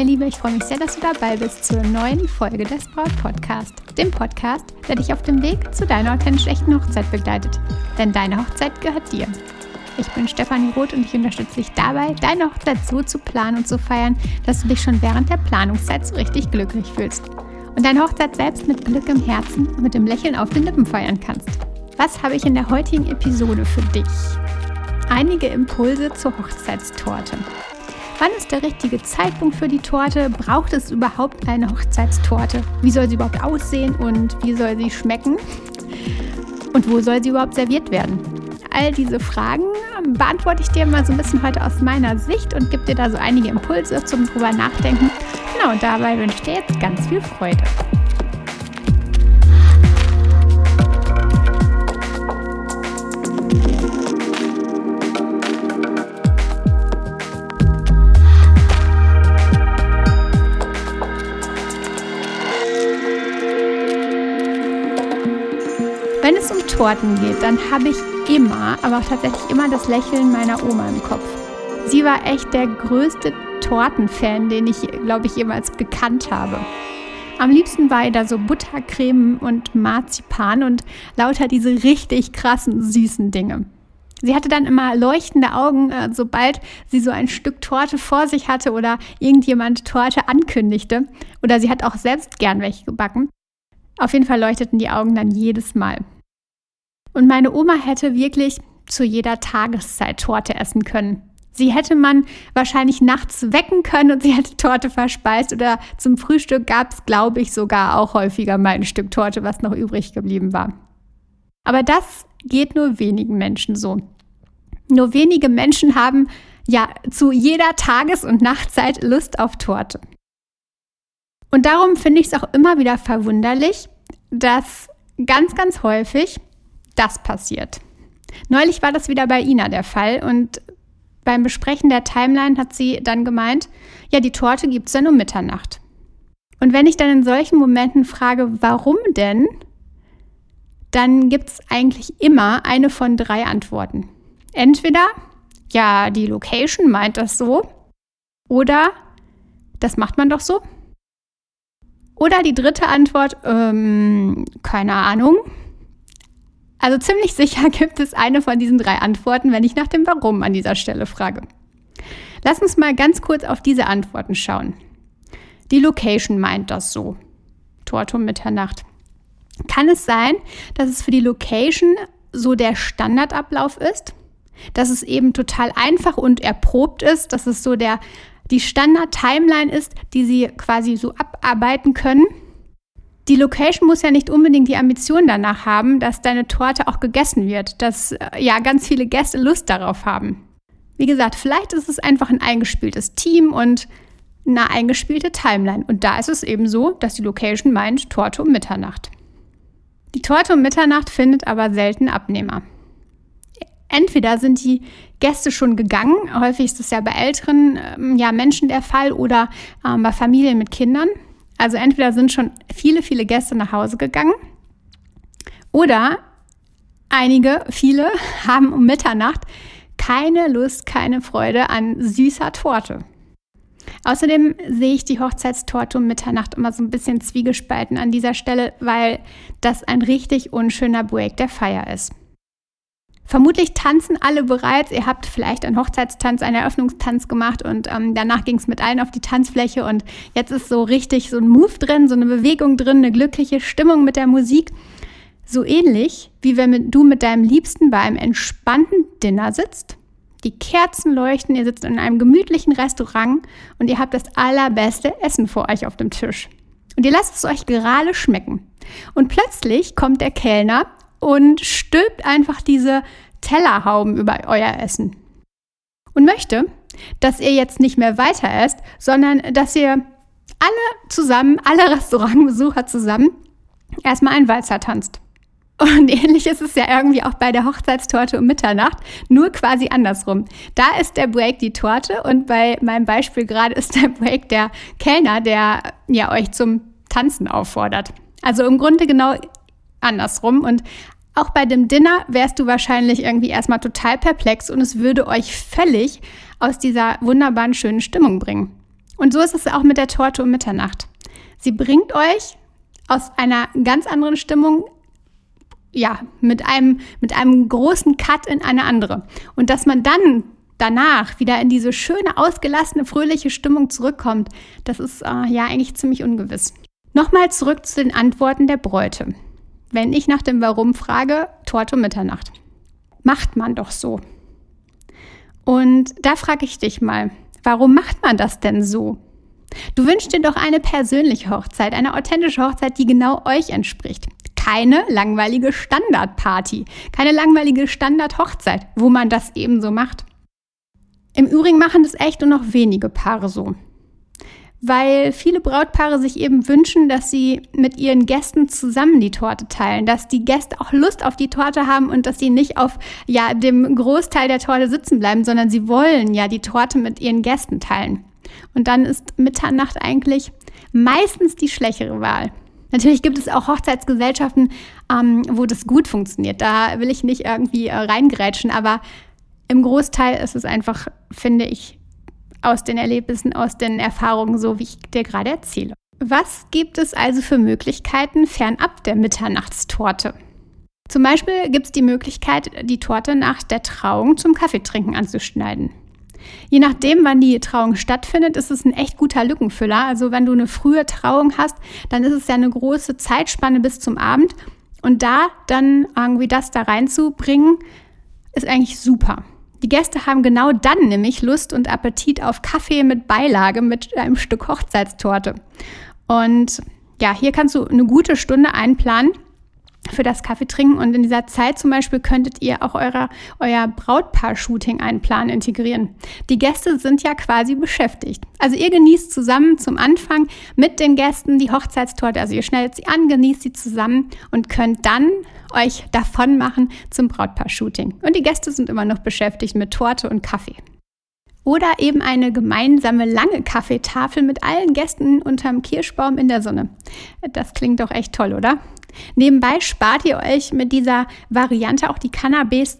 meine Liebe, ich freue mich sehr, dass du dabei bist zur neuen Folge des Braut Podcast, dem Podcast, der dich auf dem Weg zu deiner authentisch echten Hochzeit begleitet. Denn deine Hochzeit gehört dir. Ich bin Stefanie Roth und ich unterstütze dich dabei, deine Hochzeit so zu planen und zu feiern, dass du dich schon während der Planungszeit so richtig glücklich fühlst. Und deine Hochzeit selbst mit Glück im Herzen und mit dem Lächeln auf den Lippen feiern kannst. Was habe ich in der heutigen Episode für dich? Einige Impulse zur Hochzeitstorte. Wann ist der richtige Zeitpunkt für die Torte? Braucht es überhaupt eine Hochzeitstorte? Wie soll sie überhaupt aussehen und wie soll sie schmecken? Und wo soll sie überhaupt serviert werden? All diese Fragen beantworte ich dir mal so ein bisschen heute aus meiner Sicht und gebe dir da so einige Impulse zum drüber nachdenken. Genau, und dabei wünsche ich dir jetzt ganz viel Freude. Wenn es um Torten geht, dann habe ich immer, aber tatsächlich immer das Lächeln meiner Oma im Kopf. Sie war echt der größte Tortenfan, den ich, glaube ich, jemals gekannt habe. Am liebsten war ihr da so Buttercreme und Marzipan und lauter diese richtig krassen, süßen Dinge. Sie hatte dann immer leuchtende Augen, sobald sie so ein Stück Torte vor sich hatte oder irgendjemand Torte ankündigte. Oder sie hat auch selbst gern welche gebacken. Auf jeden Fall leuchteten die Augen dann jedes Mal. Und meine Oma hätte wirklich zu jeder Tageszeit Torte essen können. Sie hätte man wahrscheinlich nachts wecken können und sie hätte Torte verspeist. Oder zum Frühstück gab es, glaube ich, sogar auch häufiger mal ein Stück Torte, was noch übrig geblieben war. Aber das geht nur wenigen Menschen so. Nur wenige Menschen haben ja zu jeder Tages- und Nachtzeit Lust auf Torte. Und darum finde ich es auch immer wieder verwunderlich, dass ganz, ganz häufig das passiert. Neulich war das wieder bei Ina der Fall und beim Besprechen der Timeline hat sie dann gemeint, ja, die Torte gibt es ja nur Mitternacht. Und wenn ich dann in solchen Momenten frage, warum denn, dann gibt es eigentlich immer eine von drei Antworten. Entweder, ja, die Location meint das so, oder das macht man doch so. Oder die dritte Antwort, keine Ahnung. Also ziemlich sicher gibt es eine von diesen drei Antworten, wenn ich nach dem Warum an dieser Stelle frage. Lass uns mal ganz kurz auf diese Antworten schauen. Die Location meint das so. Torte um Mitternacht. Kann es sein, dass es für die Location so der Standardablauf ist? Dass es eben total einfach und erprobt ist, dass es so die Standard-Timeline ist, die sie quasi so abarbeiten können. Die Location muss ja nicht unbedingt die Ambition danach haben, dass deine Torte auch gegessen wird, dass ja ganz viele Gäste Lust darauf haben. Wie gesagt, vielleicht ist es einfach ein eingespieltes Team und eine eingespielte Timeline. Und da ist es eben so, dass die Location meint Torte um Mitternacht. Die Torte um Mitternacht findet aber selten Abnehmer. Entweder sind die Gäste schon gegangen, häufig ist das ja bei älteren Menschen der Fall oder bei Familien mit Kindern. Also entweder sind schon viele, viele Gäste nach Hause gegangen oder viele haben um Mitternacht keine Lust, keine Freude an süßer Torte. Außerdem sehe ich die Hochzeitstorte um Mitternacht immer so ein bisschen zwiegespalten an dieser Stelle, weil das ein richtig unschöner Break der Feier ist. Vermutlich tanzen alle bereits. Ihr habt vielleicht einen Hochzeitstanz, einen Eröffnungstanz gemacht und danach ging es mit allen auf die Tanzfläche und jetzt ist so richtig so ein Move drin, so eine Bewegung drin, eine glückliche Stimmung mit der Musik. So ähnlich, wie wenn du mit deinem Liebsten bei einem entspannten Dinner sitzt, die Kerzen leuchten, ihr sitzt in einem gemütlichen Restaurant und ihr habt das allerbeste Essen vor euch auf dem Tisch. Und ihr lasst es euch gerade schmecken. Und plötzlich kommt der Kellner und stülpt einfach diese Tellerhauben über euer Essen. Und möchte, dass ihr jetzt nicht mehr weiter esst, sondern dass ihr alle Restaurantbesucher zusammen, erstmal einen Walzer tanzt. Und ähnlich ist es ja irgendwie auch bei der Hochzeitstorte um Mitternacht, nur quasi andersrum. Da ist der Break die Torte und bei meinem Beispiel gerade ist der Break der Kellner, der ja euch zum Tanzen auffordert. Also im Grunde genau andersrum und auch bei dem Dinner wärst du wahrscheinlich irgendwie erstmal total perplex und es würde euch völlig aus dieser wunderbaren, schönen Stimmung bringen. Und so ist es auch mit der Torte um Mitternacht. Sie bringt euch aus einer ganz anderen Stimmung, ja, mit einem großen Cut in eine andere. Und dass man dann danach wieder in diese schöne, ausgelassene, fröhliche Stimmung zurückkommt, das ist ja eigentlich ziemlich ungewiss. Nochmal zurück zu den Antworten der Bräute. Wenn ich nach dem Warum frage, Torte um Mitternacht. Macht man doch so. Und da frage ich dich mal, warum macht man das denn so? Du wünschst dir doch eine persönliche Hochzeit, eine authentische Hochzeit, die genau euch entspricht. Keine langweilige Standardparty, keine langweilige Standardhochzeit, wo man das eben so macht. Im Übrigen machen das echt nur noch wenige Paare so. Weil viele Brautpaare sich eben wünschen, dass sie mit ihren Gästen zusammen die Torte teilen, dass die Gäste auch Lust auf die Torte haben und dass sie nicht auf dem Großteil der Torte sitzen bleiben, sondern sie wollen ja die Torte mit ihren Gästen teilen. Und dann ist Mitternacht eigentlich meistens die schlechtere Wahl. Natürlich gibt es auch Hochzeitsgesellschaften, wo das gut funktioniert. Da will ich nicht irgendwie reingrätschen, aber im Großteil ist es einfach, finde ich, aus den Erlebnissen, aus den Erfahrungen, so wie ich dir gerade erzähle. Was gibt es also für Möglichkeiten fernab der Mitternachtstorte? Zum Beispiel gibt es die Möglichkeit, die Torte nach der Trauung zum Kaffeetrinken anzuschneiden. Je nachdem, wann die Trauung stattfindet, ist es ein echt guter Lückenfüller. Also wenn du eine frühe Trauung hast, dann ist es ja eine große Zeitspanne bis zum Abend. Und da dann irgendwie das da reinzubringen, ist eigentlich super. Die Gäste haben genau dann nämlich Lust und Appetit auf Kaffee mit Beilage, mit einem Stück Hochzeitstorte. Und ja, hier kannst du eine gute Stunde einplanen für das Kaffeetrinken. Und in dieser Zeit zum Beispiel könntet ihr auch euer Brautpaar-Shooting einen Plan integrieren. Die Gäste sind ja quasi beschäftigt. Also ihr genießt zusammen zum Anfang mit den Gästen die Hochzeitstorte. Also ihr schneidet sie an, genießt sie zusammen und könnt dann euch davon machen zum Brautpaar-Shooting. Und die Gäste sind immer noch beschäftigt mit Torte und Kaffee. Oder eben eine gemeinsame lange Kaffeetafel mit allen Gästen unterm Kirschbaum in der Sonne. Das klingt doch echt toll, oder? Nebenbei spart ihr euch mit dieser Variante auch die Canapés,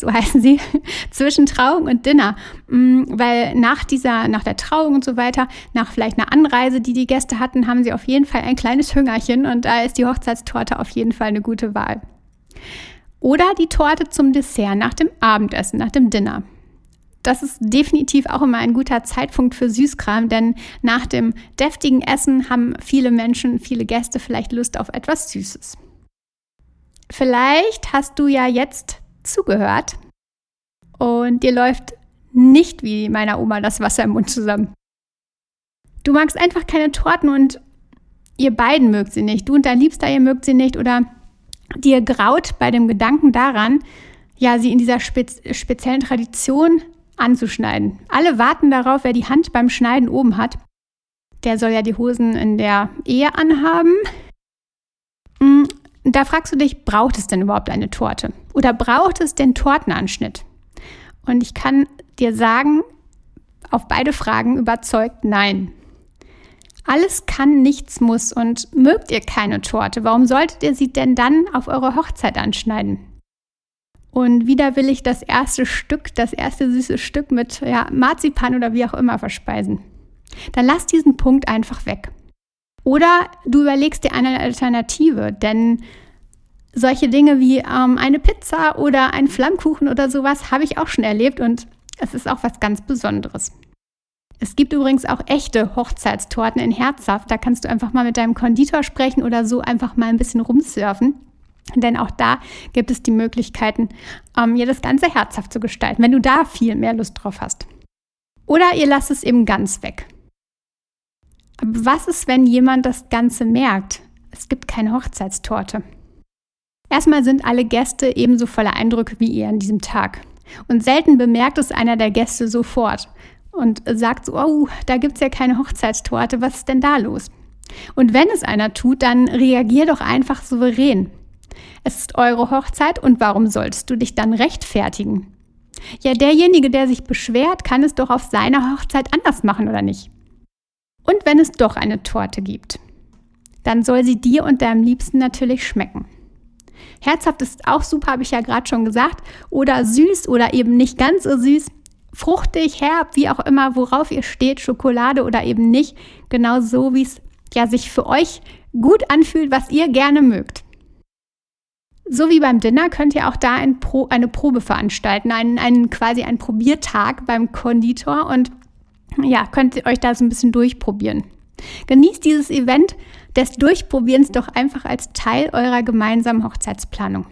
so heißen sie, zwischen Trauung und Dinner. Weil nach der Trauung und so weiter, nach vielleicht einer Anreise, die die Gäste hatten, haben sie auf jeden Fall ein kleines Hüngerchen und da ist die Hochzeitstorte auf jeden Fall eine gute Wahl. Oder die Torte zum Dessert nach dem Abendessen, nach dem Dinner. Das ist definitiv auch immer ein guter Zeitpunkt für Süßkram, denn nach dem deftigen Essen haben viele Gäste vielleicht Lust auf etwas Süßes. Vielleicht hast du ja jetzt zugehört und dir läuft nicht wie meiner Oma das Wasser im Mund zusammen. Du magst einfach keine Torten und ihr beiden mögt sie nicht. Du und dein Liebster, ihr mögt sie nicht oder dir graut bei dem Gedanken daran, ja, sie in dieser speziellen Tradition anzuschneiden. Alle warten darauf, wer die Hand beim Schneiden oben hat. Der soll ja die Hosen in der Ehe anhaben. Da fragst du dich, braucht es denn überhaupt eine Torte? Oder braucht es den Tortenanschnitt? Und ich kann dir sagen, auf beide Fragen überzeugt nein. Alles kann, nichts muss und mögt ihr keine Torte, warum solltet ihr sie denn dann auf eure Hochzeit anschneiden? Und widerwillig das erste süße Stück mit Marzipan oder wie auch immer verspeisen. Dann lass diesen Punkt einfach weg. Oder du überlegst dir eine Alternative, denn solche Dinge wie eine Pizza oder einen Flammkuchen oder sowas habe ich auch schon erlebt und es ist auch was ganz Besonderes. Es gibt übrigens auch echte Hochzeitstorten in Herzhaft, da kannst du einfach mal mit deinem Konditor sprechen oder so einfach mal ein bisschen rumsurfen. Denn auch da gibt es die Möglichkeiten, das Ganze herzhaft zu gestalten, wenn du da viel mehr Lust drauf hast. Oder ihr lasst es eben ganz weg. Aber was ist, wenn jemand das Ganze merkt? Es gibt keine Hochzeitstorte. Erstmal sind alle Gäste ebenso voller Eindrücke wie ihr an diesem Tag. Und selten bemerkt es einer der Gäste sofort und sagt so, oh, da gibt es ja keine Hochzeitstorte, was ist denn da los? Und wenn es einer tut, dann reagier doch einfach souverän. Es ist eure Hochzeit und warum solltest du dich dann rechtfertigen? Ja, derjenige, der sich beschwert, kann es doch auf seiner Hochzeit anders machen, oder nicht? Und wenn es doch eine Torte gibt, dann soll sie dir und deinem Liebsten natürlich schmecken. Herzhaft ist auch super, habe ich ja gerade schon gesagt, oder süß oder eben nicht ganz so süß. fruchtig, herb, wie auch immer, worauf ihr steht, Schokolade oder eben nicht, genau so, wie es ja sich für euch gut anfühlt, was ihr gerne mögt. So wie beim Dinner könnt ihr auch da eine Probe veranstalten, quasi einen Probiertag beim Konditor und ja, könnt ihr euch da so ein bisschen durchprobieren. Genießt dieses Event des Durchprobierens doch einfach als Teil eurer gemeinsamen Hochzeitsplanung.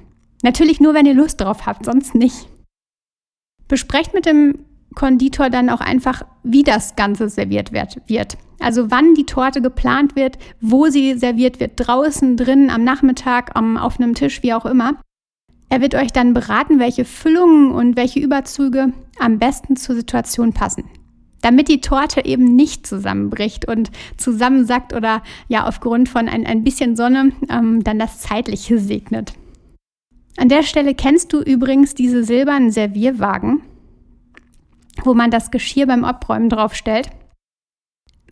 Natürlich nur, wenn ihr Lust drauf habt, sonst nicht. Besprecht mit dem Konditor dann auch einfach, wie das Ganze serviert wird. Also wann die Torte geplant wird, wo sie serviert wird, draußen, drinnen, am Nachmittag, auf einem Tisch, wie auch immer. Er wird euch dann beraten, welche Füllungen und welche Überzüge am besten zur Situation passen, damit die Torte eben nicht zusammenbricht und zusammensackt oder ja aufgrund von ein bisschen Sonne dann das Zeitliche segnet. An der Stelle kennst du übrigens diese silbernen Servierwagen, wo man das Geschirr beim Abräumen draufstellt.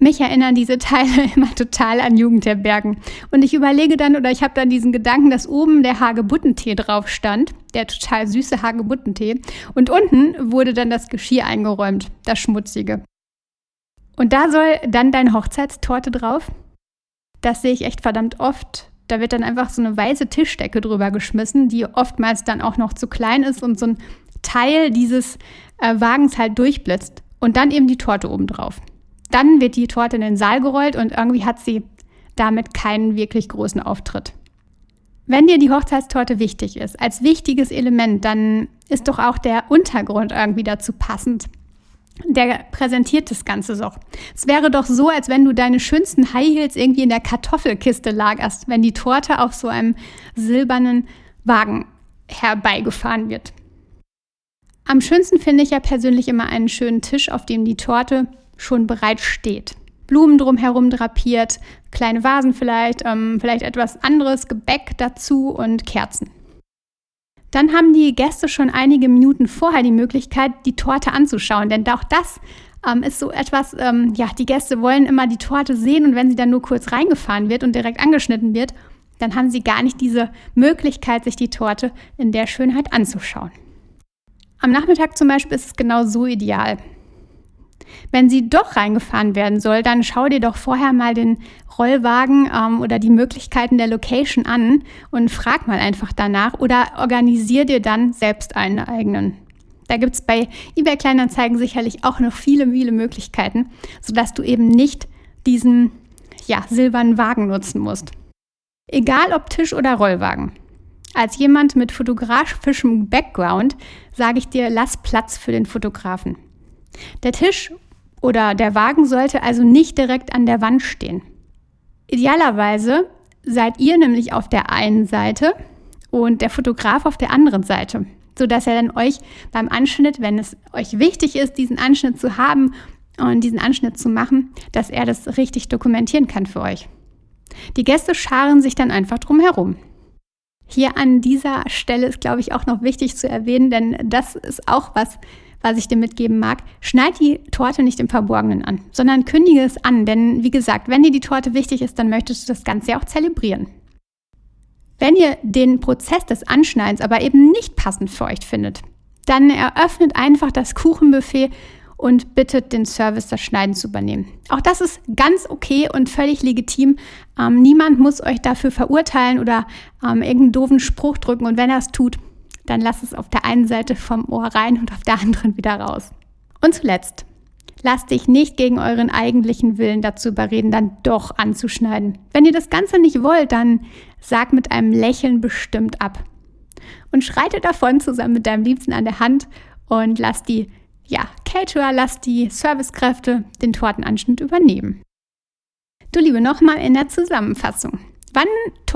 Mich erinnern diese Teile immer total an Jugendherbergen. Und ich überlege dann oder ich habe dann diesen Gedanken, dass oben der Hagebuttentee drauf stand, der total süße Hagebuttentee. Und unten wurde dann das Geschirr eingeräumt, das Schmutzige. Und da soll dann deine Hochzeitstorte drauf. Das sehe ich echt verdammt oft. Da wird dann einfach so eine weiße Tischdecke drüber geschmissen, die oftmals dann auch noch zu klein ist und so ein Teil dieses Wagens halt durchblitzt. Und dann eben die Torte obendrauf. Dann wird die Torte in den Saal gerollt und irgendwie hat sie damit keinen wirklich großen Auftritt. Wenn dir die Hochzeitstorte wichtig ist, als wichtiges Element, dann ist doch auch der Untergrund irgendwie dazu passend. Der präsentiert das Ganze so. Es wäre doch so, als wenn du deine schönsten High Heels irgendwie in der Kartoffelkiste lagerst, wenn die Torte auf so einem silbernen Wagen herbeigefahren wird. Am schönsten finde ich ja persönlich immer einen schönen Tisch, auf dem die Torte schon bereit steht. Blumen drumherum drapiert, kleine Vasen vielleicht etwas anderes, Gebäck dazu und Kerzen. Dann haben die Gäste schon einige Minuten vorher die Möglichkeit, die Torte anzuschauen, denn auch das ist so etwas, die Gäste wollen immer die Torte sehen und wenn sie dann nur kurz reingefahren wird und direkt angeschnitten wird, dann haben sie gar nicht diese Möglichkeit, sich die Torte in der Schönheit anzuschauen. Am Nachmittag zum Beispiel ist es genau so ideal. Wenn sie doch reingefahren werden soll, dann schau dir doch vorher mal den Rollwagen oder die Möglichkeiten der Location an und frag mal einfach danach oder organisier dir dann selbst einen eigenen. Da gibt es bei eBay Kleinanzeigen sicherlich auch noch viele, viele Möglichkeiten, sodass du eben nicht diesen silbernen Wagen nutzen musst. Egal ob Tisch oder Rollwagen. Als jemand mit fotografischem Background sage ich dir, lass Platz für den Fotografen. Der Tisch oder der Wagen sollte also nicht direkt an der Wand stehen. Idealerweise seid ihr nämlich auf der einen Seite und der Fotograf auf der anderen Seite, sodass er dann euch beim Anschnitt, wenn es euch wichtig ist, diesen Anschnitt zu haben und diesen Anschnitt zu machen, dass er das richtig dokumentieren kann für euch. Die Gäste scharen sich dann einfach drumherum. Hier an dieser Stelle ist, glaube ich, auch noch wichtig zu erwähnen, denn das ist auch was ich dir mitgeben mag, schneid die Torte nicht im Verborgenen an, sondern kündige es an. Denn wie gesagt, wenn dir die Torte wichtig ist, dann möchtest du das Ganze ja auch zelebrieren. Wenn ihr den Prozess des Anschneidens aber eben nicht passend für euch findet, dann eröffnet einfach das Kuchenbuffet und bittet den Service, das Schneiden zu übernehmen. Auch das ist ganz okay und völlig legitim. Niemand muss euch dafür verurteilen oder irgendeinen doofen Spruch drücken. Und wenn er es tut, dann lass es auf der einen Seite vom Ohr rein und auf der anderen wieder raus. Und zuletzt, lasst dich nicht gegen euren eigentlichen Willen dazu überreden, dann doch anzuschneiden. Wenn ihr das Ganze nicht wollt, dann sag mit einem Lächeln bestimmt ab. Und schreite davon zusammen mit deinem Liebsten an der Hand und lass die Caterer, lass die Servicekräfte den Tortenanschnitt übernehmen. Du Liebe, nochmal in der Zusammenfassung. Wann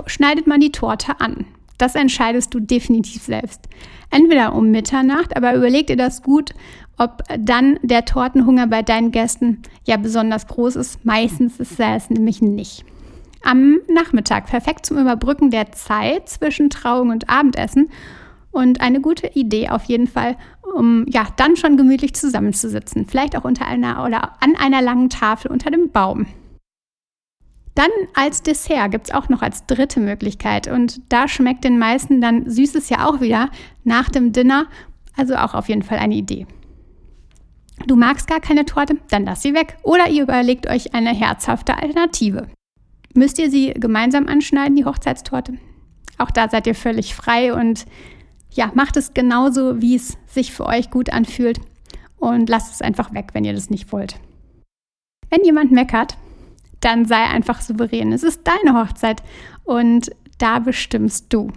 schneidet man die Torte an? Das entscheidest du definitiv selbst. Entweder um Mitternacht, aber überleg dir das gut, ob dann der Tortenhunger bei deinen Gästen besonders groß ist. Meistens ist er es nämlich nicht. Am Nachmittag, perfekt zum Überbrücken der Zeit zwischen Trauung und Abendessen und eine gute Idee auf jeden Fall, um dann schon gemütlich zusammenzusitzen. Vielleicht auch unter einer oder an einer langen Tafel unter dem Baum. Dann als Dessert gibt es auch noch als dritte Möglichkeit und da schmeckt den meisten dann Süßes ja auch wieder nach dem Dinner, also auch auf jeden Fall eine Idee. Du magst gar keine Torte, dann lass sie weg. Oder ihr überlegt euch eine herzhafte Alternative. Müsst ihr sie gemeinsam anschneiden, die Hochzeitstorte? Auch da seid ihr völlig frei und ja, macht es genauso, wie es sich für euch gut anfühlt und lasst es einfach weg, wenn ihr das nicht wollt. Wenn jemand meckert, dann sei einfach souverän. Es ist deine Hochzeit und da bestimmst du.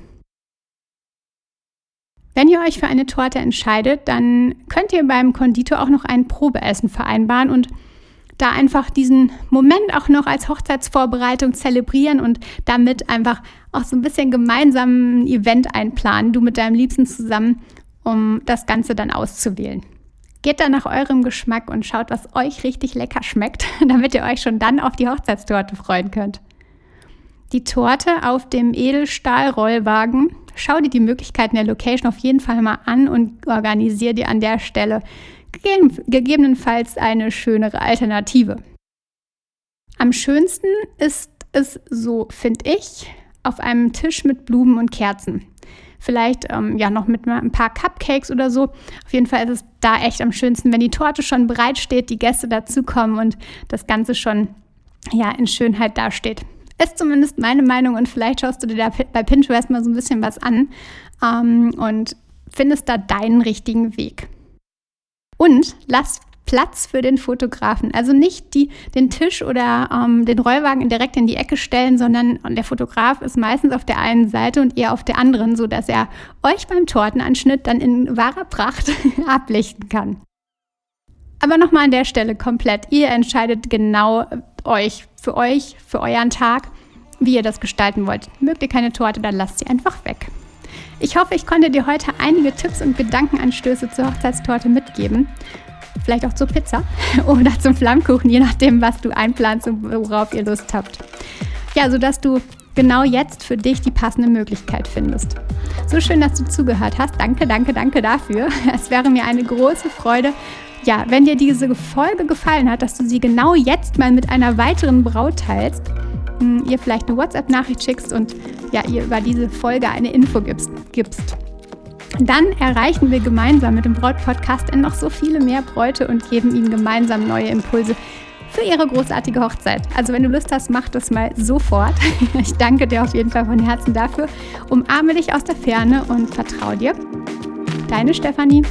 Wenn ihr euch für eine Torte entscheidet, dann könnt ihr beim Konditor auch noch ein Probeessen vereinbaren und da einfach diesen Moment auch noch als Hochzeitsvorbereitung zelebrieren und damit einfach auch so ein bisschen gemeinsam ein Event einplanen, du mit deinem Liebsten zusammen, um das Ganze dann auszuwählen. Geht dann nach eurem Geschmack und schaut, was euch richtig lecker schmeckt, damit ihr euch schon dann auf die Hochzeitstorte freuen könnt. Die Torte auf dem Edelstahlrollwagen, schau dir die Möglichkeiten der Location auf jeden Fall mal an und organisier dir an der Stelle gegebenenfalls eine schönere Alternative. Am schönsten ist es, so finde ich, auf einem Tisch mit Blumen und Kerzen. Vielleicht noch mit ein paar Cupcakes oder so. Auf jeden Fall ist es da echt am schönsten, wenn die Torte schon bereitsteht, die Gäste dazukommen und das Ganze schon in Schönheit dasteht. Ist zumindest meine Meinung und vielleicht schaust du dir da bei Pinterest mal so ein bisschen was an und findest da deinen richtigen Weg. Und lass Platz für den Fotografen. Also nicht den Tisch oder den Rollwagen direkt in die Ecke stellen, sondern der Fotograf ist meistens auf der einen Seite und ihr auf der anderen, sodass er euch beim Tortenanschnitt dann in wahrer Pracht ablichten kann. Aber nochmal an der Stelle komplett. Ihr entscheidet genau euch, für euren Tag, wie ihr das gestalten wollt. Mögt ihr keine Torte, dann lasst sie einfach weg. Ich hoffe, ich konnte dir heute einige Tipps und Gedankenanstöße zur Hochzeitstorte mitgeben. Vielleicht auch zur Pizza oder zum Flammkuchen, je nachdem, was du einplanst und worauf ihr Lust habt. Ja, sodass du genau jetzt für dich die passende Möglichkeit findest. So schön, dass du zugehört hast. Danke dafür. Es wäre mir eine große Freude, wenn dir diese Folge gefallen hat, dass du sie genau jetzt mal mit einer weiteren Braut teilst, ihr vielleicht eine WhatsApp-Nachricht schickst und ihr über diese Folge eine Info gibst. Dann erreichen wir gemeinsam mit dem Braut-Podcast noch so viele mehr Bräute und geben ihnen gemeinsam neue Impulse für ihre großartige Hochzeit. Also wenn du Lust hast, mach das mal sofort. Ich danke dir auf jeden Fall von Herzen dafür. Umarme dich aus der Ferne und vertraue dir. Deine Stefanie.